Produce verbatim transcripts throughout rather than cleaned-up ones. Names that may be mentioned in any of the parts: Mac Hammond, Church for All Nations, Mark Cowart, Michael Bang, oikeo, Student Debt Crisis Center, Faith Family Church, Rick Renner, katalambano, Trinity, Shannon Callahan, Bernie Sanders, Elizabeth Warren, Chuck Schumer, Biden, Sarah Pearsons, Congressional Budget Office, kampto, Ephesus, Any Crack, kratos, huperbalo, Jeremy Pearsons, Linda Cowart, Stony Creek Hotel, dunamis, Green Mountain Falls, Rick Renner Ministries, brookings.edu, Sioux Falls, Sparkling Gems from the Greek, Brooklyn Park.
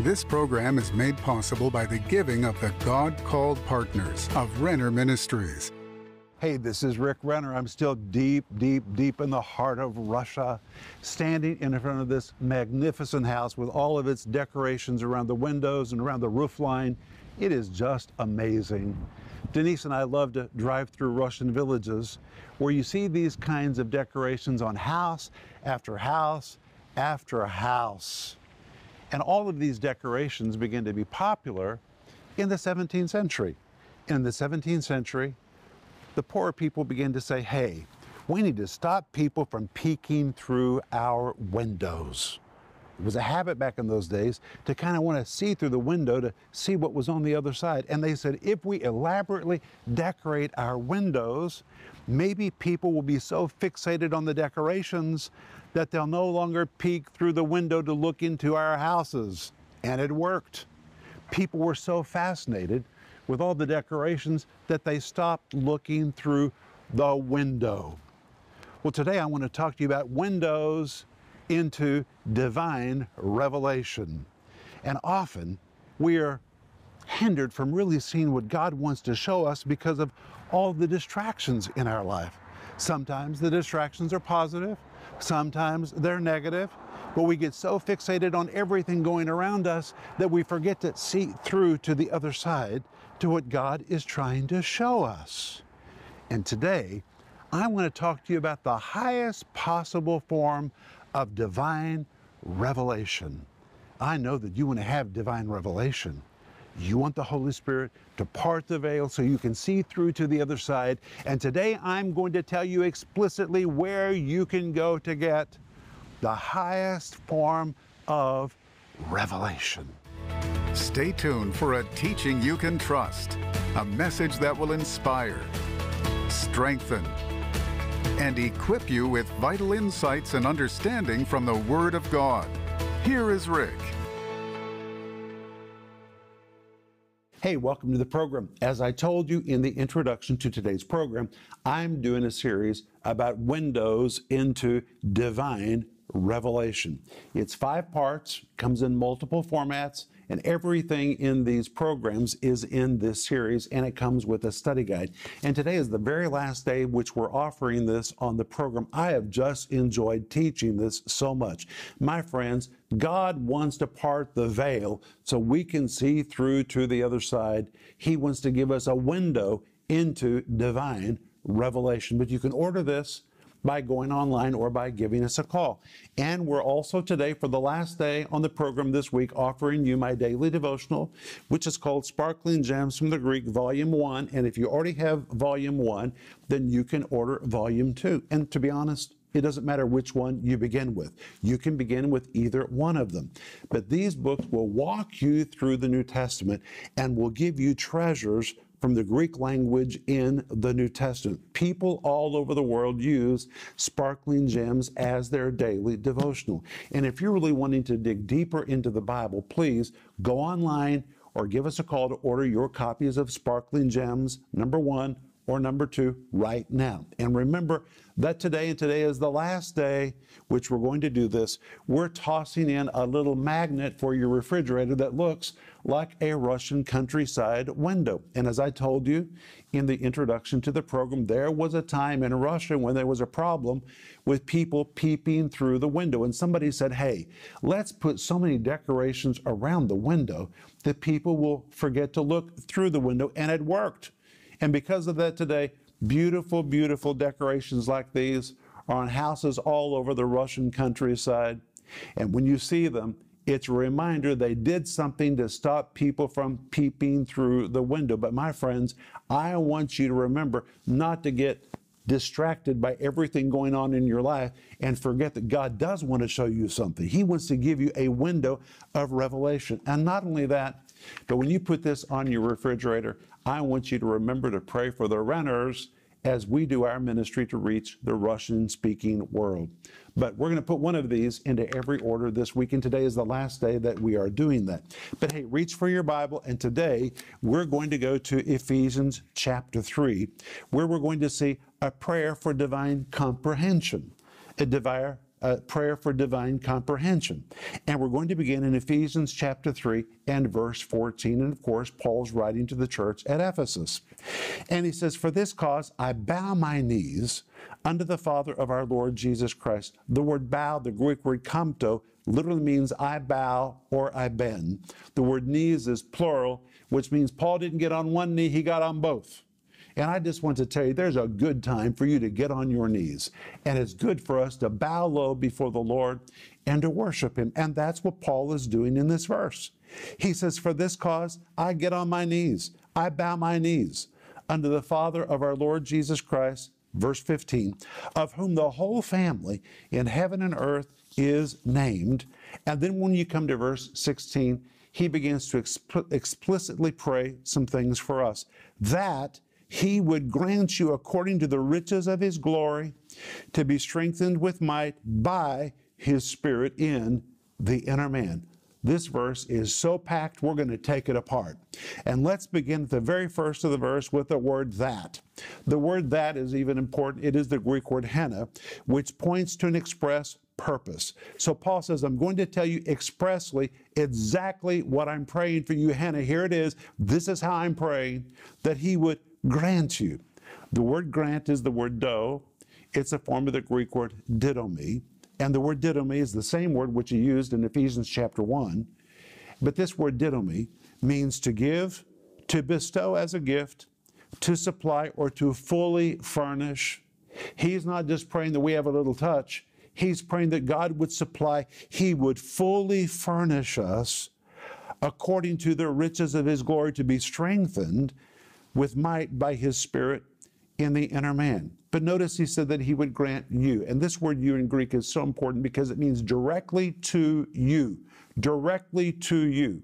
This program is made possible by the giving of the God-called partners of Renner Ministries. Hey, this is Rick Renner. I'm still deep, deep, deep in the heart of Russia, standing in front of this magnificent house with all of its decorations around the windows and around the roof line. It is just amazing. Denise and I love to drive through Russian villages where you see these kinds of decorations on house after house after house. And all of these decorations begin to be popular in the seventeenth century. In the seventeenth century, the poorer people begin to say, hey, we need to stop people from peeking through our windows. It was a habit back in those days to kind of want to see through the window to see what was on the other side. And they said, if we elaborately decorate our windows, maybe people will be so fixated on the decorations that they'll no longer peek through the window to look into our houses. And it worked. People were so fascinated with all the decorations that they stopped looking through the window. Well, today I want to talk to you about windows into divine revelation. And often we are hindered from really seeing what God wants to show us because of all the distractions in our life. Sometimes the distractions are positive, sometimes they're negative, but we get so fixated on everything going around us that we forget to see through to the other side to what God is trying to show us. And today, I want to talk to you about the highest possible form of divine revelation. I know that you want to have divine revelation. You want the Holy Spirit to part the veil so you can see through to the other side. And today I'm going to tell you explicitly where you can go to get the highest form of revelation. Stay tuned for a teaching you can trust, a message that will inspire, strengthen, and equip you with vital insights and understanding from the Word of God. Here is Rick. Hey, welcome to the program. As I told you in the introduction to today's program, I'm doing a series about windows into divine revelation. It's five parts, comes in multiple formats, and everything in these programs is in this series, and it comes with a study guide. And today is the very last day which we're offering this on the program. I have just enjoyed teaching this so much. My friends, God wants to part the veil so we can see through to the other side. He wants to give us a window into divine revelation. But you can order this by going online or by giving us a call. And we're also today, for the last day on the program this week, offering you my daily devotional, which is called Sparkling Gems from the Greek, Volume one. And if you already have Volume one, then you can order Volume two. And to be honest, it doesn't matter which one you begin with. You can begin with either one of them. But these books will walk you through the New Testament and will give you treasures from the Greek language in the New Testament. People all over the world use Sparkling Gems as their daily devotional. And if you're really wanting to dig deeper into the Bible, please go online or give us a call to order your copies of Sparkling Gems, number one or number two, right now. And remember that today, and today is the last day which we're going to do this, we're tossing in a little magnet for your refrigerator that looks like a Russian countryside window. And as I told you in the introduction to the program, there was a time in Russia when there was a problem with people peeping through the window. And somebody said, hey, let's put so many decorations around the window that people will forget to look through the window. And it worked. And because of that today, beautiful, beautiful decorations like these are on houses all over the Russian countryside. And when you see them, it's a reminder they did something to stop people from peeping through the window. But my friends, I want you to remember not to get distracted by everything going on in your life and forget that God does want to show you something. He wants to give you a window of revelation. And not only that, but when you put this on your refrigerator, I want you to remember to pray for the Renners as we do our ministry to reach the Russian-speaking world. But we're going to put one of these into every order this week, and today is the last day that we are doing that. But hey, reach for your Bible, and today we're going to go to Ephesians chapter three, where we're going to see a prayer for divine comprehension, a divine uh, prayer for divine comprehension. And we're going to begin in Ephesians chapter three and verse fourteen. And of course, Paul's writing to the church at Ephesus. And he says, "For this cause I bow my knees unto the Father of our Lord Jesus Christ." The word bow, the Greek word "kampto," literally means I bow or I bend. The word "knees" is plural, which means Paul didn't get on one knee, he got on both. And I just want to tell you, there's a good time for you to get on your knees. And it's good for us to bow low before the Lord and to worship Him. And that's what Paul is doing in this verse. He says, "For this cause I get on my knees, I bow my knees unto the Father of our Lord Jesus Christ," verse fifteen, "of whom the whole family in heaven and earth is named." And then when you come to verse sixteen, he begins to exp- explicitly pray some things for us, that he would grant you according to the riches of his glory to be strengthened with might by his Spirit in the inner man. This verse is so packed, we're going to take it apart. And let's begin at the very first of the verse with the word "that." The word "that" is even important. It is the Greek word henna, which points to an express purpose. So Paul says, I'm going to tell you expressly exactly what I'm praying for you, henna. Here it is. This is how I'm praying, that he would grant you. The word "grant" is the word "do." It's a form of the Greek word "didomi." And the word "didomi" is the same word which he used in Ephesians chapter one. But this word "didomi" means to give, to bestow as a gift, to supply, or to fully furnish. He's not just praying that we have a little touch. He's praying that God would supply, He would fully furnish us according to the riches of His glory to be strengthened with might by His Spirit in the inner man. But notice he said that He would grant you. And this word "you" in Greek is so important because it means directly to you, directly to you.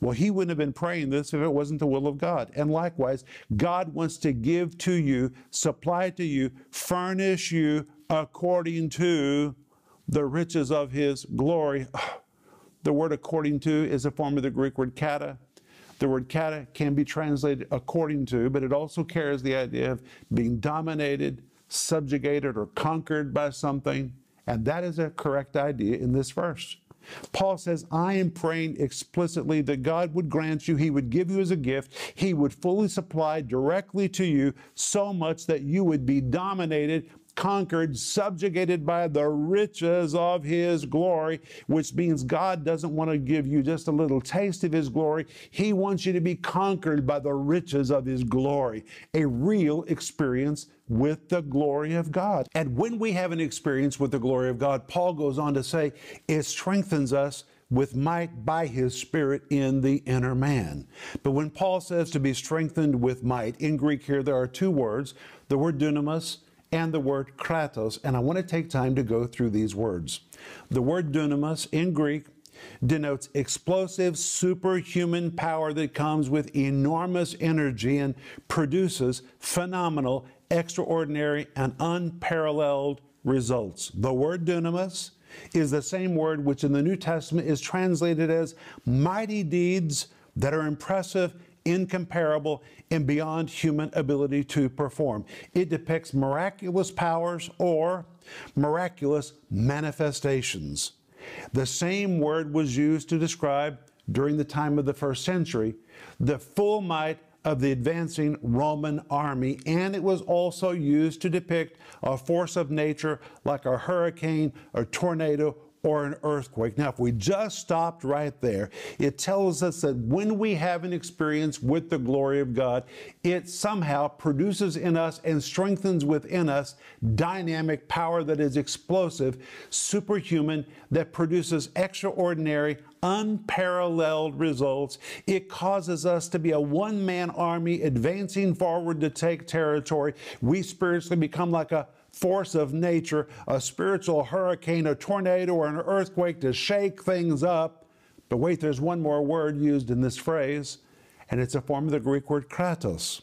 Well, he wouldn't have been praying this if it wasn't the will of God. And likewise, God wants to give to you, supply to you, furnish you according to the riches of his glory. The word "according to" is a form of the Greek word "kata." The word "kata" can be translated "according to," but it also carries the idea of being dominated, subjugated, or conquered by something. And that is a correct idea in this verse. Paul says, I am praying explicitly that God would grant you, He would give you as a gift, He would fully supply directly to you so much that you would be dominated, conquered, subjugated by the riches of His glory, which means God doesn't want to give you just a little taste of His glory. He wants you to be conquered by the riches of His glory, a real experience with the glory of God. And when we have an experience with the glory of God, Paul goes on to say, it strengthens us with might by His Spirit in the inner man. But when Paul says to be strengthened with might, in Greek here there are two words, the word dunamis and the word kratos. And I want to take time to go through these words. The word dunamis in Greek denotes explosive, superhuman power that comes with enormous energy and produces phenomenal, extraordinary, and unparalleled results. The word dunamis is the same word which in the New Testament is translated as mighty deeds that are impressive, incomparable, and beyond human ability to perform. It depicts miraculous powers or miraculous manifestations. The same word was used to describe, during the time of the first century, the full might of the advancing Roman army, and it was also used to depict a force of nature like a hurricane, a tornado, or an earthquake. Now, if we just stopped right there, it tells us that when we have an experience with the glory of God, it somehow produces in us and strengthens within us dynamic power that is explosive, superhuman, that produces extraordinary, unparalleled results. It causes us to be a one-man army advancing forward to take territory. We spiritually become like a force of nature, a spiritual hurricane, a tornado, or an earthquake to shake things up. But wait, there's one more word used in this phrase, and it's a form of the Greek word kratos.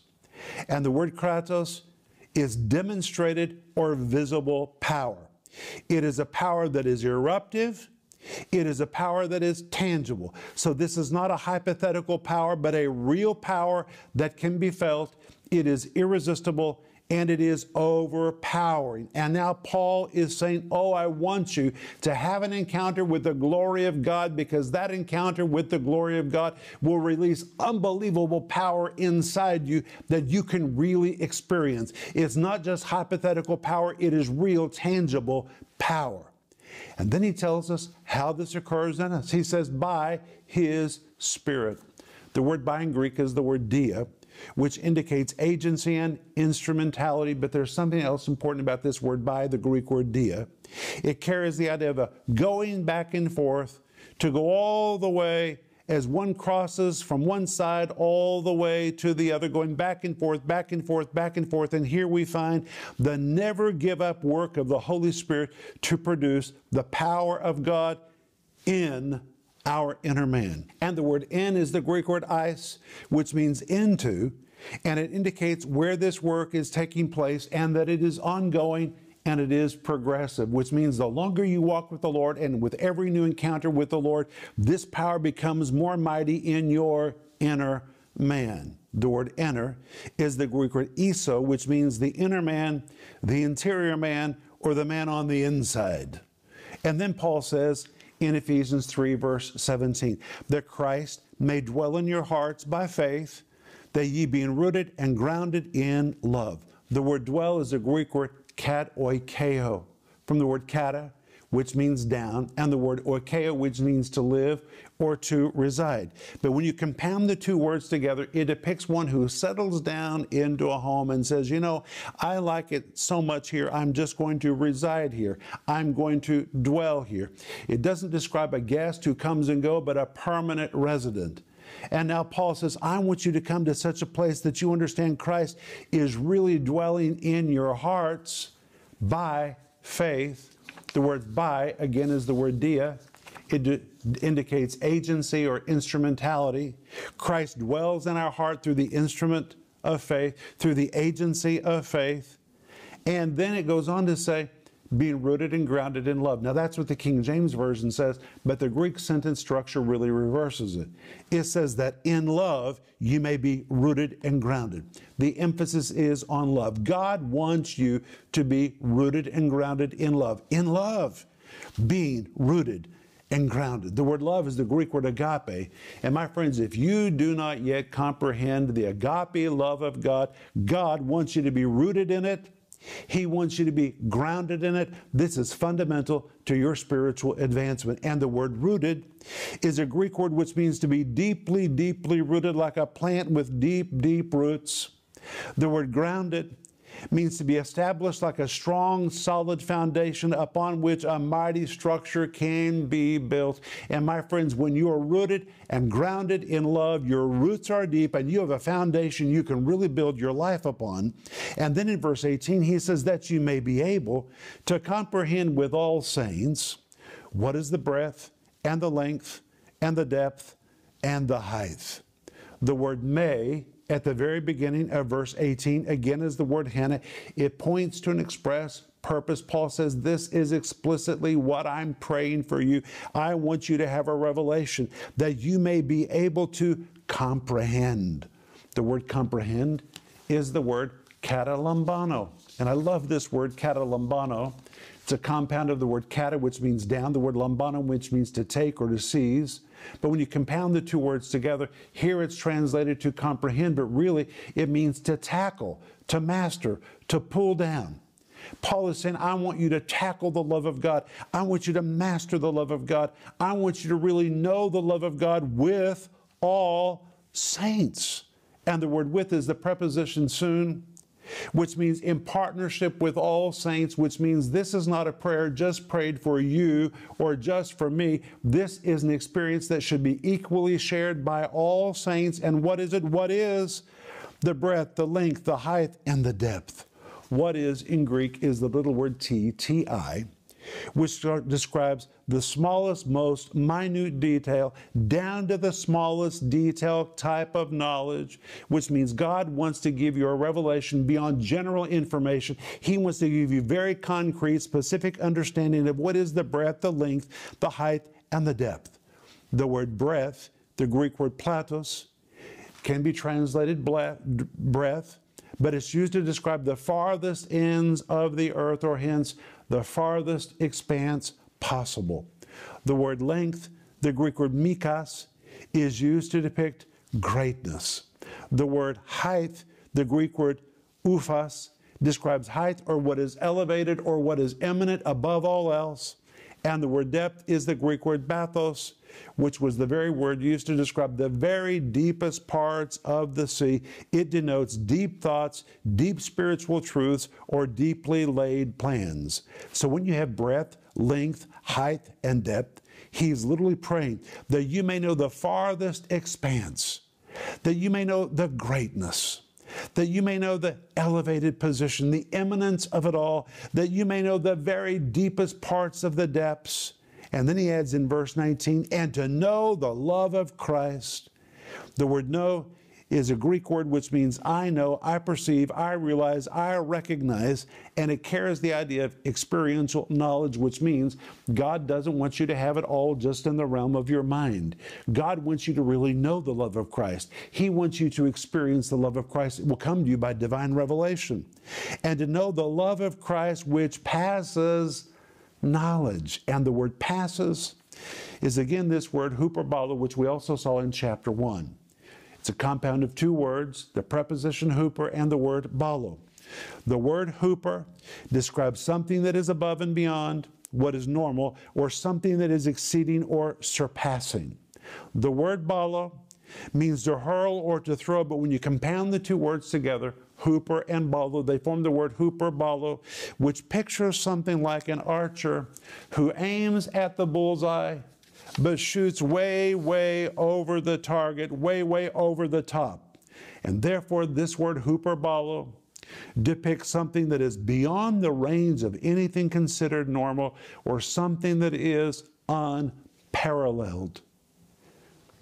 And the word kratos is demonstrated or visible power. It is a power that is eruptive. It is a power that is tangible. So this is not a hypothetical power, but a real power that can be felt. It is irresistible and it is overpowering. And now Paul is saying, oh, I want you to have an encounter with the glory of God, because that encounter with the glory of God will release unbelievable power inside you that you can really experience. It's not just hypothetical power, it is real, tangible power. And then he tells us how this occurs in us. He says, by his Spirit. The word by in Greek is the word dia, which indicates agency and instrumentality, but there's something else important about this word by, the Greek word dia. It carries the idea of a going back and forth, to go all the way as one crosses from one side all the way to the other, going back and forth, back and forth, back and forth. And here we find the never give up work of the Holy Spirit to produce the power of God in our inner man. And the word in is the Greek word eis, which means into, and it indicates where this work is taking place and that it is ongoing and it is progressive, which means the longer you walk with the Lord and with every new encounter with the Lord, this power becomes more mighty in your inner man. The word inner is the Greek word iso, which means the inner man, the interior man, or the man on the inside. And then Paul says in Ephesians three, verse seventeen, that Christ may dwell in your hearts by faith, that ye being rooted and grounded in love. The word dwell is the Greek word kat oikeo, from the word kata, which means down, and the word oikeo, which means to live or to reside. But when you compound the two words together, it depicts one who settles down into a home and says, you know, I like it so much here, I'm just going to reside here. I'm going to dwell here. It doesn't describe a guest who comes and goes, but a permanent resident. And now Paul says, I want you to come to such a place that you understand Christ is really dwelling in your hearts by faith. The word by, again, is the word dia. It indicates agency or instrumentality. Christ dwells in our heart through the instrument of faith, through the agency of faith. And then it goes on to say, being rooted and grounded in love. Now that's what the King James Version says, but the Greek sentence structure really reverses it. It says that in love, you may be rooted and grounded. The emphasis is on love. God wants you to be rooted and grounded in love. In love, being rooted and grounded. The word love is the Greek word agape. And my friends, if you do not yet comprehend the agape love of God, God wants you to be rooted in it. He wants you to be grounded in it. This is fundamental to your spiritual advancement. And the word rooted is a Greek word which means to be deeply, deeply rooted, like a plant with deep, deep roots. The word grounded means to be established like a strong, solid foundation upon which a mighty structure can be built. And my friends, when you are rooted and grounded in love, your roots are deep and you have a foundation you can really build your life upon. And then in verse eighteen, he says that you may be able to comprehend with all saints what is the breadth and the length and the depth and the height. The word may at the very beginning of verse eighteen, again, is the word hannah. It points to an express purpose. Paul says, this is explicitly what I'm praying for you. I want you to have a revelation that you may be able to comprehend. The word comprehend is the word katalambano. And I love this word katalambano. It's a compound of the word kata, which means down, the word lambano, which means to take or to seize. But when you compound the two words together, here it's translated to comprehend, but really it means to tackle, to master, to pull down. Paul is saying, I want you to tackle the love of God. I want you to master the love of God. I want you to really know the love of God with all saints. And the word with is the preposition soon, which means in partnership with all saints, which means this is not a prayer just prayed for you or just for me. This is an experience that should be equally shared by all saints. And what is it? What is the breadth, the length, the height, and the depth? What is in Greek is the little word ti, T I, which describes the smallest, most minute detail, down to the smallest detail type of knowledge, which means God wants to give you a revelation beyond general information. He wants to give you very concrete, specific understanding of what is the breadth, the length, the height, and the depth. The word breadth, the Greek word platos, can be translated breath, but it's used to describe the farthest ends of the earth, or hence the farthest expanse possible. The word length, the Greek word mikos, is used to depict greatness. The word height, the Greek word uphos, describes height, or what is elevated or what is eminent above all else. And the word depth is the Greek word bathos, which was the very word used to describe the very deepest parts of the sea. It denotes deep thoughts, deep spiritual truths, or deeply laid plans. So when you have breadth, length, height, and depth, he's literally praying that you may know the farthest expanse, that you may know the greatness, that you may know the elevated position, the eminence of it all, that you may know the very deepest parts of the depths. And then he adds in verse nineteen, and to know the love of Christ. The word know is a Greek word which means I know, I perceive, I realize, I recognize, and it carries the idea of experiential knowledge, which means God doesn't want you to have it all just in the realm of your mind. God wants you to really know the love of Christ. He wants you to experience the love of Christ. It will come to you by divine revelation. And to know the love of Christ which passes knowledge. And the word passes is again this word huperbalo, which we also saw in chapter one. It's a compound of two words, the preposition hooper and the word balo. The word hooper describes something that is above and beyond what is normal, or something that is exceeding or surpassing. The word balo means to hurl or to throw, but when you compound the two words together, hooper and balo, they form the word hooper balo, which pictures something like an archer who aims at the bullseye but shoots way, way over the target, way, way over the top. And therefore, this word huperbalo depicts something that is beyond the range of anything considered normal, or something that is unparalleled.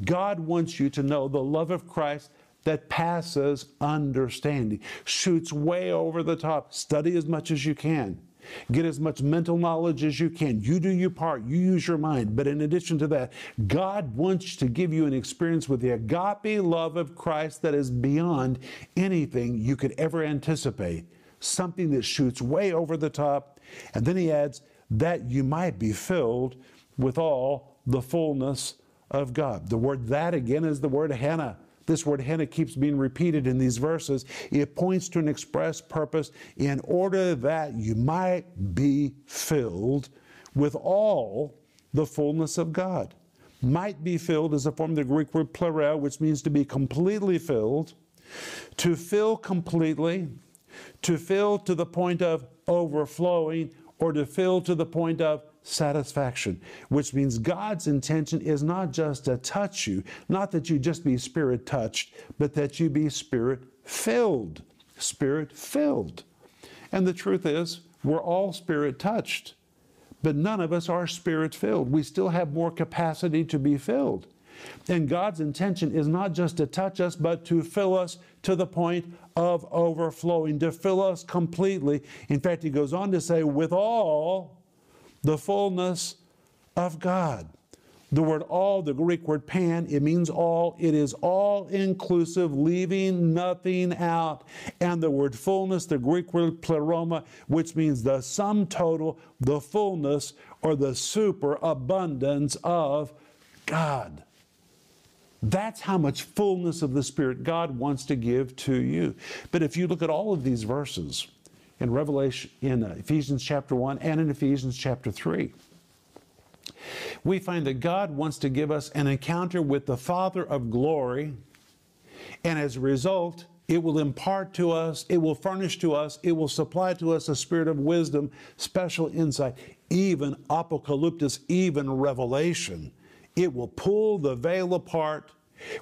God wants you to know the love of Christ that passes understanding, shoots way over the top. Study as much as you can. Get as much mental knowledge as you can. You do your part. You use your mind. But in addition to that, God wants to give you an experience with the agape love of Christ that is beyond anything you could ever anticipate. Something that shoots way over the top. And then he adds, that you might be filled with all the fullness of God. The word that again is the word henna. This word henna keeps being repeated in these verses. It points to an express purpose, in order that you might be filled with all the fullness of God. Might be filled is a form of the Greek word plereo, which means to be completely filled, to fill completely, to fill to the point of overflowing, or to fill to the point of satisfaction, which means God's intention is not just to touch you, not that you just be spirit touched, but that you be spirit filled, spirit filled. And the truth is, we're all spirit touched, but none of us are spirit filled. We still have more capacity to be filled. And God's intention is not just to touch us, but to fill us to the point of overflowing, to fill us completely. In fact, he goes on to say, with all the fullness of God. The word all, the Greek word pan, it means all. It is all inclusive, leaving nothing out. And the word fullness, the Greek word pleroma, which means the sum total, the fullness, or the superabundance of God. That's how much fullness of the Spirit God wants to give to you. But if you look at all of these verses, in Revelation, in Ephesians chapter one and in Ephesians chapter three, we find that God wants to give us an encounter with the Father of glory, and as a result, it will impart to us, it will furnish to us, it will supply to us a spirit of wisdom, special insight, even apocalyptus, even revelation. It will pull the veil apart,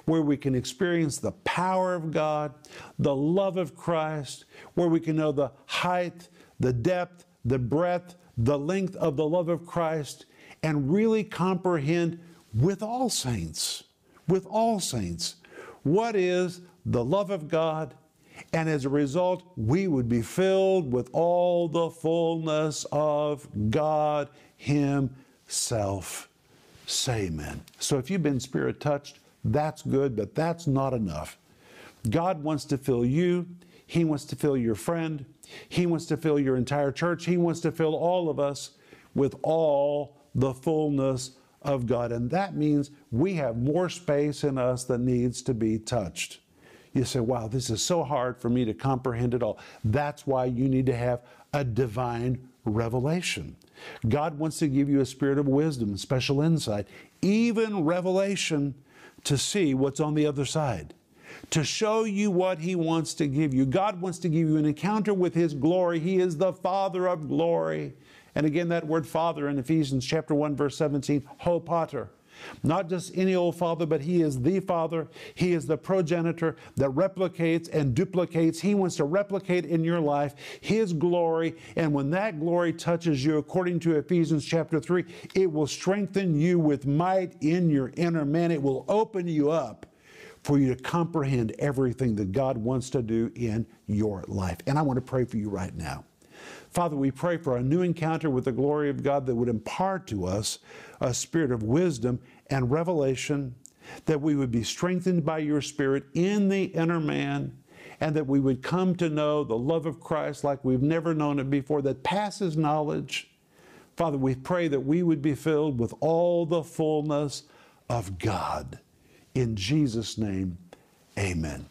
where we can experience the power of God, the love of Christ, where we can know the height, the depth, the breadth, the length of the love of Christ, and really comprehend with all saints, with all saints, what is the love of God, and as a result, we would be filled with all the fullness of God Himself. Say amen. So if you've been spirit touched, that's good, but that's not enough. God wants to fill you. He wants to fill your friend. He wants to fill your entire church. He wants to fill all of us with all the fullness of God. And that means we have more space in us that needs to be touched. You say, wow, this is so hard for me to comprehend it all. That's why you need to have a divine revelation. God wants to give you a spirit of wisdom, special insight, even revelation to see what's on the other side, to show you what He wants to give you. God wants to give you an encounter with His glory. He is the Father of glory. And again, that word Father in Ephesians chapter one, verse seventeen, ho pater. Not just any old father, but He is the Father. He is the progenitor that replicates and duplicates. He wants to replicate in your life His glory. And when that glory touches you, according to Ephesians chapter three, it will strengthen you with might in your inner man. It will open you up for you to comprehend everything that God wants to do in your life. And I want to pray for you right now. Father, we pray for a new encounter with the glory of God that would impart to us a spirit of wisdom and revelation, that we would be strengthened by your Spirit in the inner man, and that we would come to know the love of Christ like we've never known it before, that passes knowledge. Father, we pray that we would be filled with all the fullness of God. In Jesus' name, amen.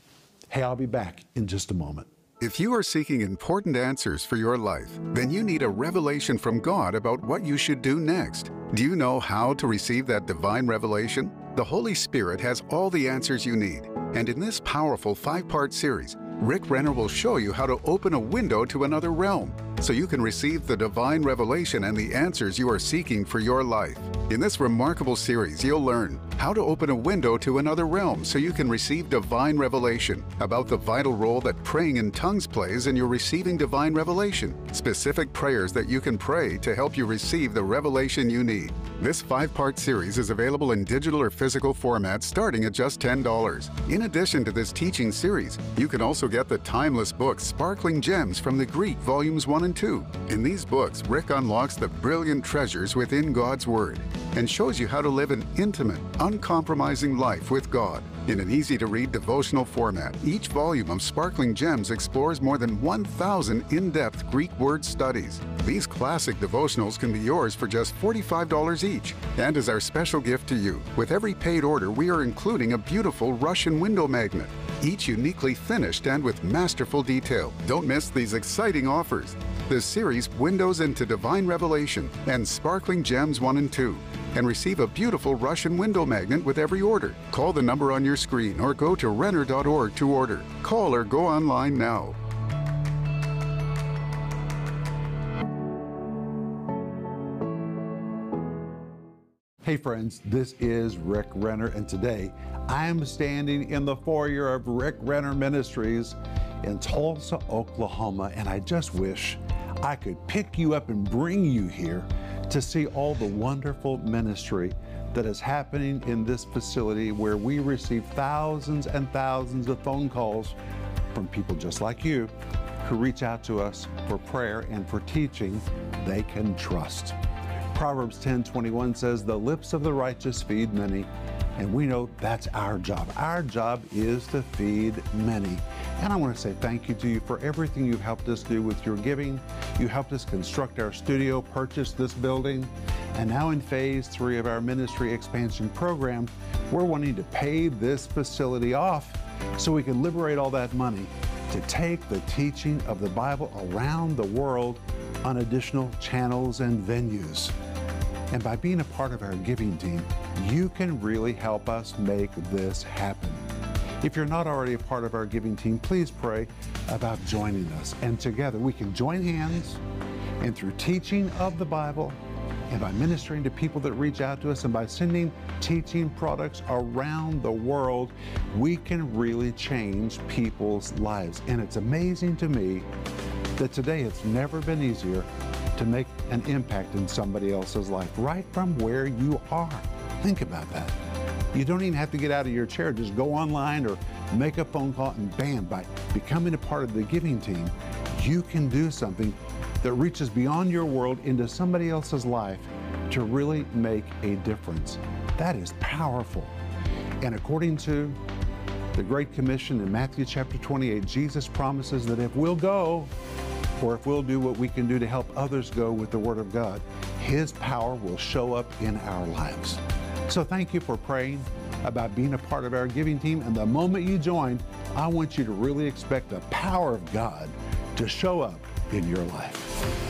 Hey, I'll be back in just a moment. If you are seeking important answers for your life, then you need a revelation from God about what you should do next. Do you know how to receive that divine revelation? The Holy Spirit has all the answers you need. And in this powerful five-part series, Rick Renner will show you how to open a window to another realm so you can receive the divine revelation and the answers you are seeking for your life. In this remarkable series, you'll learn how to open a window to another realm so you can receive divine revelation about the vital role that praying in tongues plays in your receiving divine revelation, specific prayers that you can pray to help you receive the revelation you need. This five-part series is available in digital or physical format starting at just ten dollars. In addition to this teaching series, you can also get the timeless book Sparkling Gems from the Greek, Volumes one and two. In these books, Rick unlocks the brilliant treasures within God's Word and shows you how to live an intimate, uncompromising life with God. In an easy-to-read devotional format, each volume of Sparkling Gems explores more than one thousand in-depth Greek word studies. These classic devotionals can be yours for just forty-five dollars each. And as our special gift to you, with every paid order, we are including a beautiful Russian window magnet, each uniquely finished and with masterful detail. Don't miss these exciting offers. The series Windows into Divine Revelation and Sparkling Gems one and two, and receive a beautiful Russian window magnet with every order. Call the number on your screen or go to renner dot org to order. Call or go online now. Hey friends, this is Rick Renner, and today I am standing in the foyer of Rick Renner Ministries in Tulsa, Oklahoma, and I just wish I could pick you up and bring you here to see all the wonderful ministry that is happening in this facility, where we receive thousands and thousands of phone calls from people just like you who reach out to us for prayer and for teaching they can trust. Proverbs ten twenty-one says, the lips of the righteous feed many. And we know that's our job. Our job is to feed many. And I want to say thank you to you for everything you've helped us do with your giving. You helped us construct our studio, purchase this building. And now in phase three of our ministry expansion program, we're wanting to pay this facility off so we can liberate all that money to take the teaching of the Bible around the world on additional channels and venues. And by being a part of our giving team, you can really help us make this happen. If you're not already a part of our giving team, please pray about joining us. And together we can join hands, and through teaching of the Bible, and by ministering to people that reach out to us, and by sending teaching products around the world, we can really change people's lives. And it's amazing to me that today it's never been easier to make an impact in somebody else's life, right from where you are. Think about that. You don't even have to get out of your chair. Just go online or make a phone call, and bam, by becoming a part of the giving team, you can do something that reaches beyond your world into somebody else's life to really make a difference. That is powerful. And according to the Great Commission in Matthew chapter twenty-eight, Jesus promises that if we'll go, or if we'll do what we can do to help others go with the Word of God, His power will show up in our lives. So thank you for praying about being a part of our giving team. And the moment you join, I want you to really expect the power of God to show up in your life.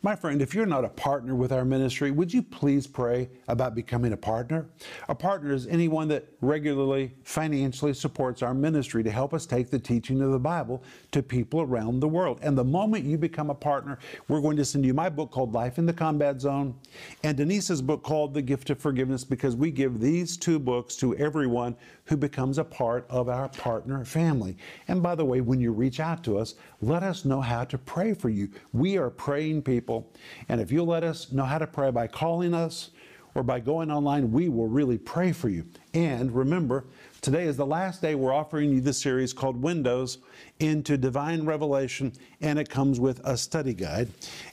My friend, if you're not a partner with our ministry, would you please pray about becoming a partner? A partner is anyone that regularly financially supports our ministry to help us take the teaching of the Bible to people around the world. And the moment you become a partner, we're going to send you my book called Life in the Combat Zone and Denise's book called The Gift of Forgiveness, because we give these two books to everyone who becomes a part of our partner family. And by the way, when you reach out to us, let us know how to pray for you. We are praying people. And if you'll let us know how to pray by calling us or by going online, we will really pray for you. And remember, today is the last day we're offering you this series called Windows into Divine Revelation, and it comes with a study guide.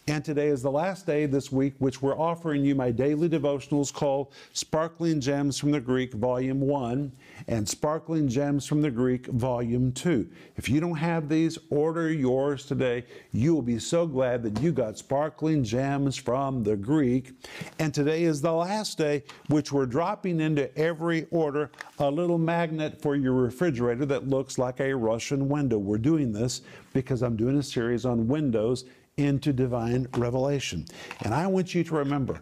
And today is the last day this week, which we're offering you my daily devotionals called Sparkling Gems from the Greek, Volume one, and Sparkling Gems from the Greek, Volume two. If you don't have these, order yours today. You will be so glad that you got Sparkling Gems from the Greek. And today is the last day, which we're dropping into every order a little magnet for your refrigerator that looks like a Russian window. We're doing this because I'm doing a series on windows into divine revelation. And I want you to remember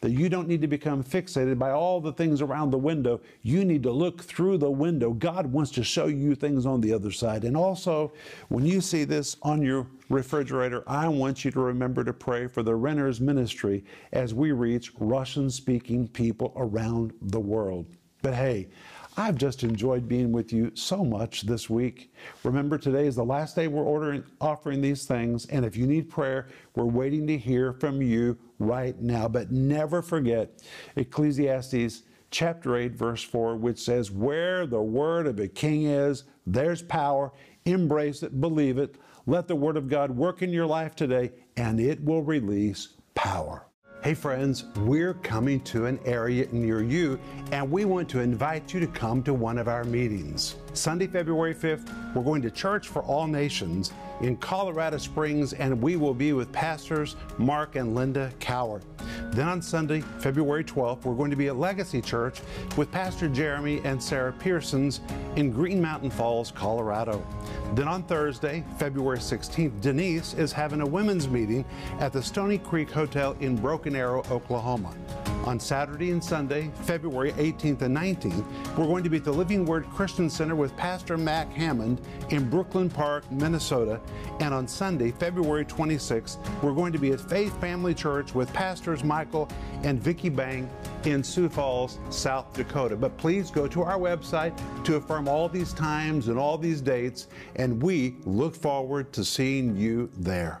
that you don't need to become fixated by all the things around the window. You need to look through the window. God wants to show you things on the other side. And also, when you see this on your refrigerator, I want you to remember to pray for the Renner Ministry as we reach Russian-speaking people around the world. But hey, I've just enjoyed being with you so much this week. Remember, today is the last day we're ordering, offering these things. And if you need prayer, we're waiting to hear from you right now. But never forget Ecclesiastes chapter eight, verse four, which says, where the word of a king is, there's power. Embrace it, believe it. Let the word of God work in your life today, and it will release power. Hey friends, we're coming to an area near you, and we want to invite you to come to one of our meetings. Sunday, February fifth, we're going to Church for All Nations in Colorado Springs, and we will be with Pastors Mark and Linda Cowart. Then on Sunday, February twelfth, we're going to be at Legacy Church with Pastor Jeremy and Sarah Pearsons in Green Mountain Falls, Colorado. Then on Thursday, February sixteenth, Denise is having a women's meeting at the Stony Creek Hotel in Broken Arrow, Oklahoma. On Saturday and Sunday, February eighteenth and nineteenth, we're going to be at the Living Word Christian Center with Pastor Mac Hammond in Brooklyn Park, Minnesota. And on Sunday, February twenty-sixth, we're going to be at Faith Family Church with Pastors Michael and Vicky Bang in Sioux Falls, South Dakota. But please go to our website to affirm all these times and all these dates, and we look forward to seeing you there.